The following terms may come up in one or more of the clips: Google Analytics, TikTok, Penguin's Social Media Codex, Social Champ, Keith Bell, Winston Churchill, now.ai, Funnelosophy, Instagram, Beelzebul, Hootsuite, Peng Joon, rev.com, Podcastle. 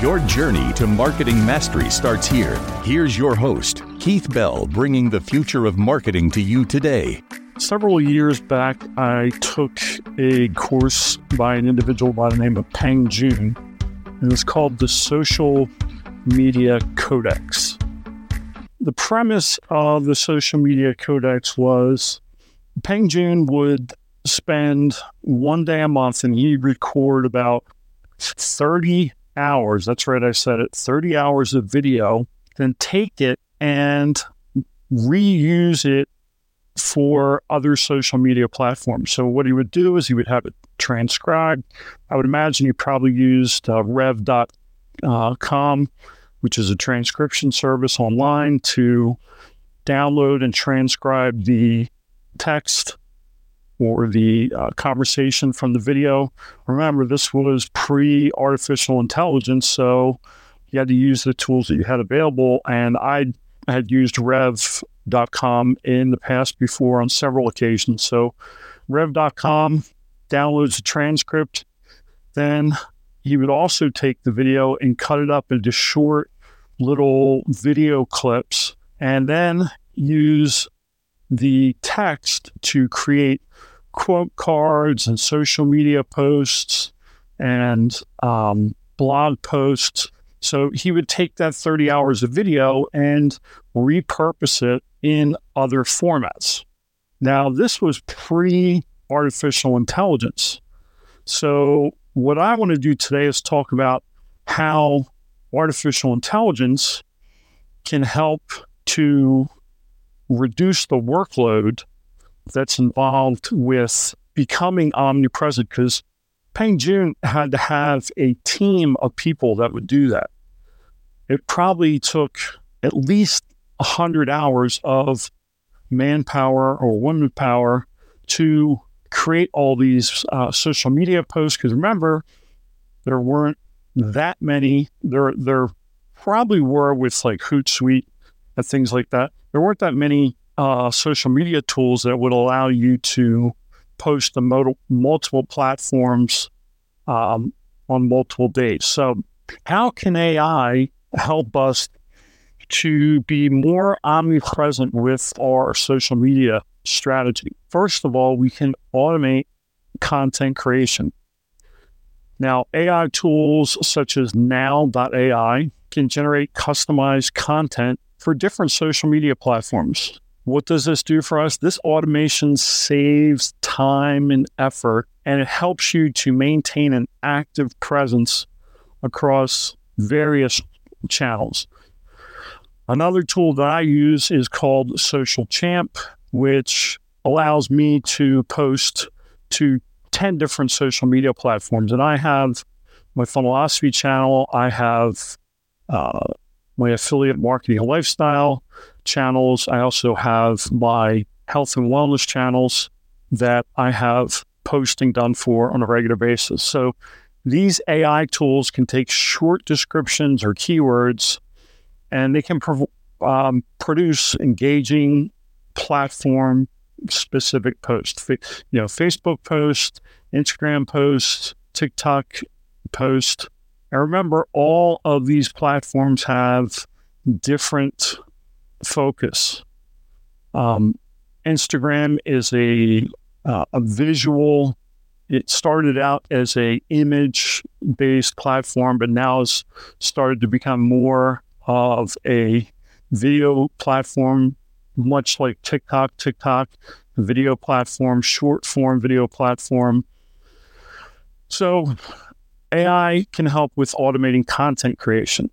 Your journey to marketing mastery starts here. Here's your host, Keith Bell, bringing the future of marketing to you today. Several years back, I took a course by an individual by the name of Peng Joon. It was called the Social Media Codex. The premise of the Social Media Codex was Peng Joon would spend one day a month and he'd record about 30 hours. That's right, I said it, 30 hours of video, then take it and reuse it for other social media platforms. So what he would do is he would have it transcribed. I would imagine he probably used rev.com, which is a transcription service online, to download and transcribe the text or the conversation from the video. Remember, this was pre-artificial intelligence, so you had to use the tools that you had available. And I had used rev.com in the past before on several occasions. So rev.com downloads a transcript. Then he would also take the video and cut it up into short little video clips and then use the text to create quote cards and social media posts and blog posts. So he would take that 30 hours of video and repurpose it in other formats. Now, this was pre-artificial intelligence. So what I want to do today is talk about how artificial intelligence can help to reduce the workload that's involved with becoming omnipresent, because Peng Joon had to have a team of people that would do that. It probably took at least 100 hours of manpower or woman power to create all these social media posts, because remember, there weren't that many. There probably were with like Hootsuite and things like that. There weren't that many social media tools that would allow you to post to multiple platforms on multiple days. So how can AI help us to be more omnipresent with our social media strategy? First of all, we can automate content creation. Now, AI tools such as now.ai can generate customized content for different social media platforms. What does this do for us? This automation saves time and effort, and it helps you to maintain an active presence across various channels. Another tool that I use is called Social Champ, which allows me to post to 10 different social media platforms. And I have my Funnelosophy channel, I have my affiliate marketing and lifestyle channels. I also have my health and wellness channels that I have posting done for on a regular basis. So these AI tools can take short descriptions or keywords, and they can produce engaging platform-specific posts. Facebook posts, Instagram posts, TikTok posts. And remember, all of these platforms have different focus. Instagram is a visual. It started out as a image-based platform, but now it's started to become more of a video platform, much like TikTok. TikTok, video platform, short-form video platform. So AI can help with automating content creation.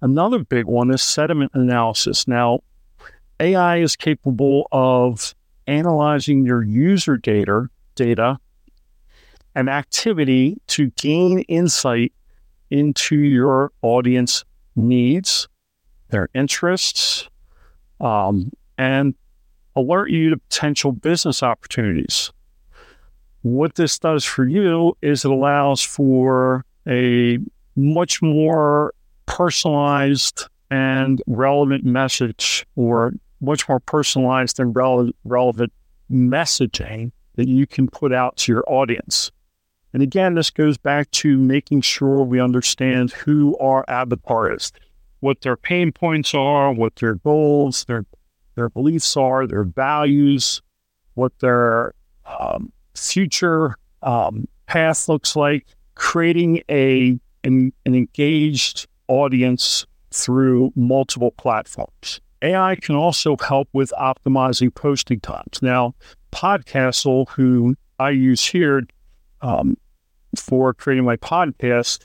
Another big one is sediment analysis. Now, AI is capable of analyzing your user data and activity to gain insight into your audience needs, their interests, and alert you to potential business opportunities. What this does for you is it allows for a much more personalized and relevant message, or much more personalized and relevant messaging that you can put out to your audience. And again, this goes back to making sure we understand who our avatar is, what their pain points are, what their goals, their beliefs are, their values, what their future path looks like, creating an engaged audience through multiple platforms. AI can also help with optimizing posting times. Now, Podcastle, who I use here for creating my podcast,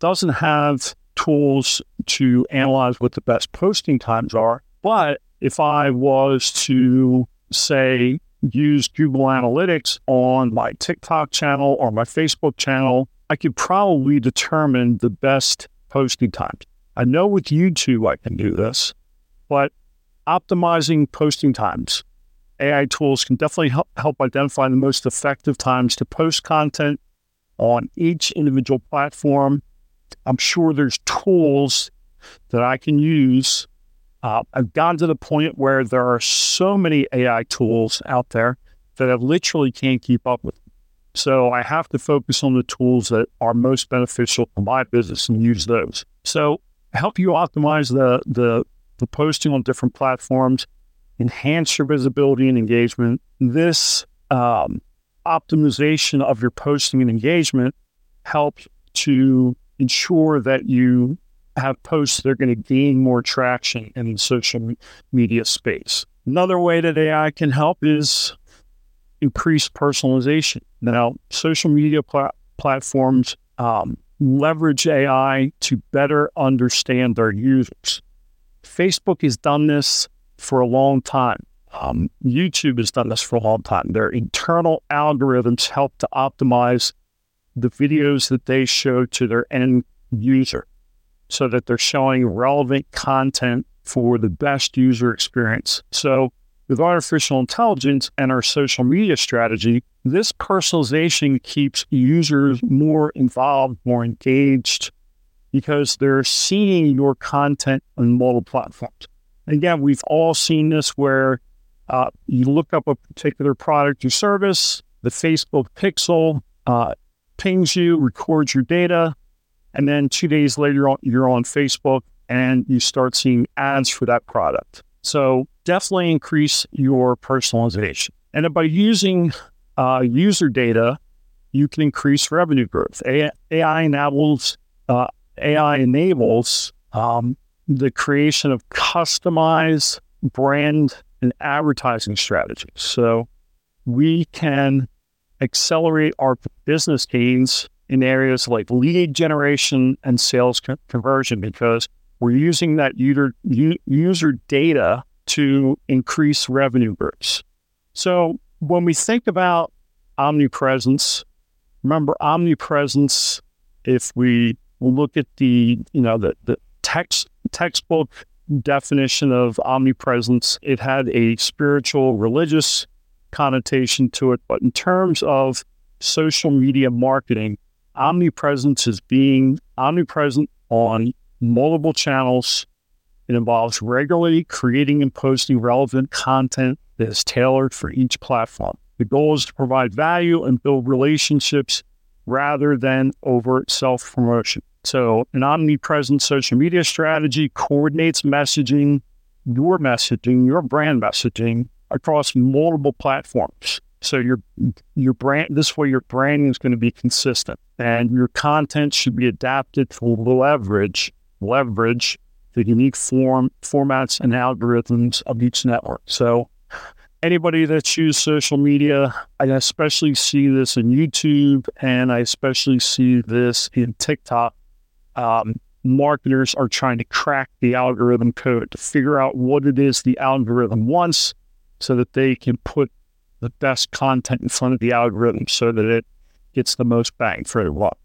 doesn't have tools to analyze what the best posting times are. But if I was to, say, use Google Analytics on my TikTok channel or my Facebook channel, I could probably determine the best posting times. I know with YouTube I can do this, but optimizing posting times, AI tools can definitely help identify the most effective times to post content on each individual platform. I'm sure there's tools that I can use. I've gotten to the point where there are so many AI tools out there that I literally can't keep up with. So I have to focus on the tools that are most beneficial to my business and use those. So help you optimize the posting on different platforms, enhance your visibility and engagement. This optimization of your posting and engagement helps to ensure that you have posts that are going to gain more traction in the social media space. Another way that AI can help is increased personalization. Now, social media platforms leverage AI to better understand their users. Facebook has done this for a long time. YouTube has done this for a long time. Their internal algorithms help to optimize the videos that they show to their end user so that they're showing relevant content for the best user experience. So with artificial intelligence and our social media strategy, this personalization keeps users more involved, more engaged, because they're seeing your content on multiple platforms. Again, we've all seen this where you look up a particular product or service, the Facebook pixel pings you, records your data, and then 2 days later you're on Facebook and you start seeing ads for that product. So definitely increase your personalization. And by using user data, you can increase revenue growth. AI enables the creation of customized brand and advertising strategies. So we can accelerate our business gains in areas like lead generation and sales conversion because we're using that user data to increase revenue groups. So when we think about omnipresence, remember omnipresence, if we look at the textbook definition of omnipresence, it had a spiritual, religious connotation to it. But in terms of social media marketing, omnipresence is being omnipresent on multiple channels. It involves regularly creating and posting relevant content that is tailored for each platform. The goal is to provide value and build relationships rather than overt self-promotion. So an omnipresent social media strategy coordinates messaging, your brand messaging across multiple platforms. So your brand, this way your branding is going to be consistent and your content should be adapted to leverage the unique formats and algorithms of each network. So anybody that's used social media, I especially see this in YouTube, and I especially see this in TikTok. Marketers are trying to crack the algorithm code to figure out what it is the algorithm wants so that they can put the best content in front of the algorithm so that it gets the most bang for their buck.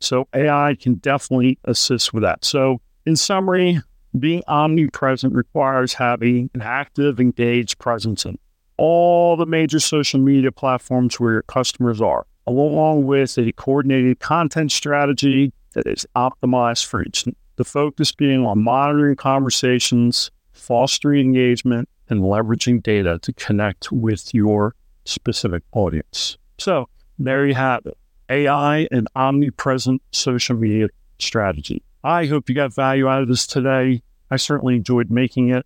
So AI can definitely assist with that. So in summary, being omnipresent requires having an active, engaged presence in all the major social media platforms where your customers are, along with a coordinated content strategy that is optimized for each. The focus being on monitoring conversations, fostering engagement, and leveraging data to connect with your specific audience. So there you have it, AI and omnipresent social media strategy. I hope you got value out of this today. I certainly enjoyed making it.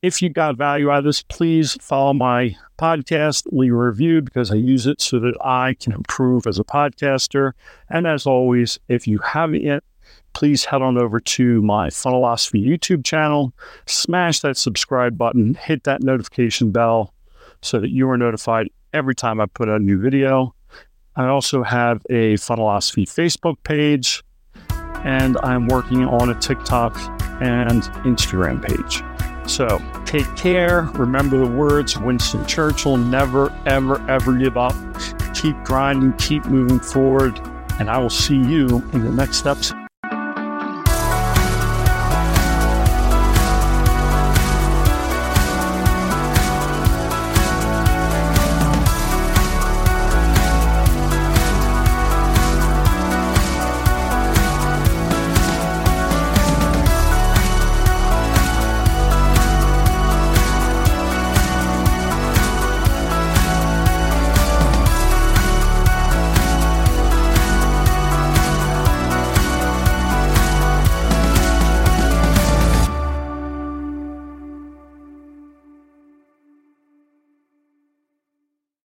If you got value out of this, please follow my podcast, leave a review, because I use it so that I can improve as a podcaster. And as always, if you haven't yet, please head on over to my Funnelosophy YouTube channel, smash that subscribe button, hit that notification bell so that you are notified every time I put out a new video. I also have a Funnelosophy Facebook page, and I'm working on a TikTok and Instagram page. So take care. Remember the words of Winston Churchill: never, ever, ever give up. Keep grinding, keep moving forward, and I will see you in the next episode.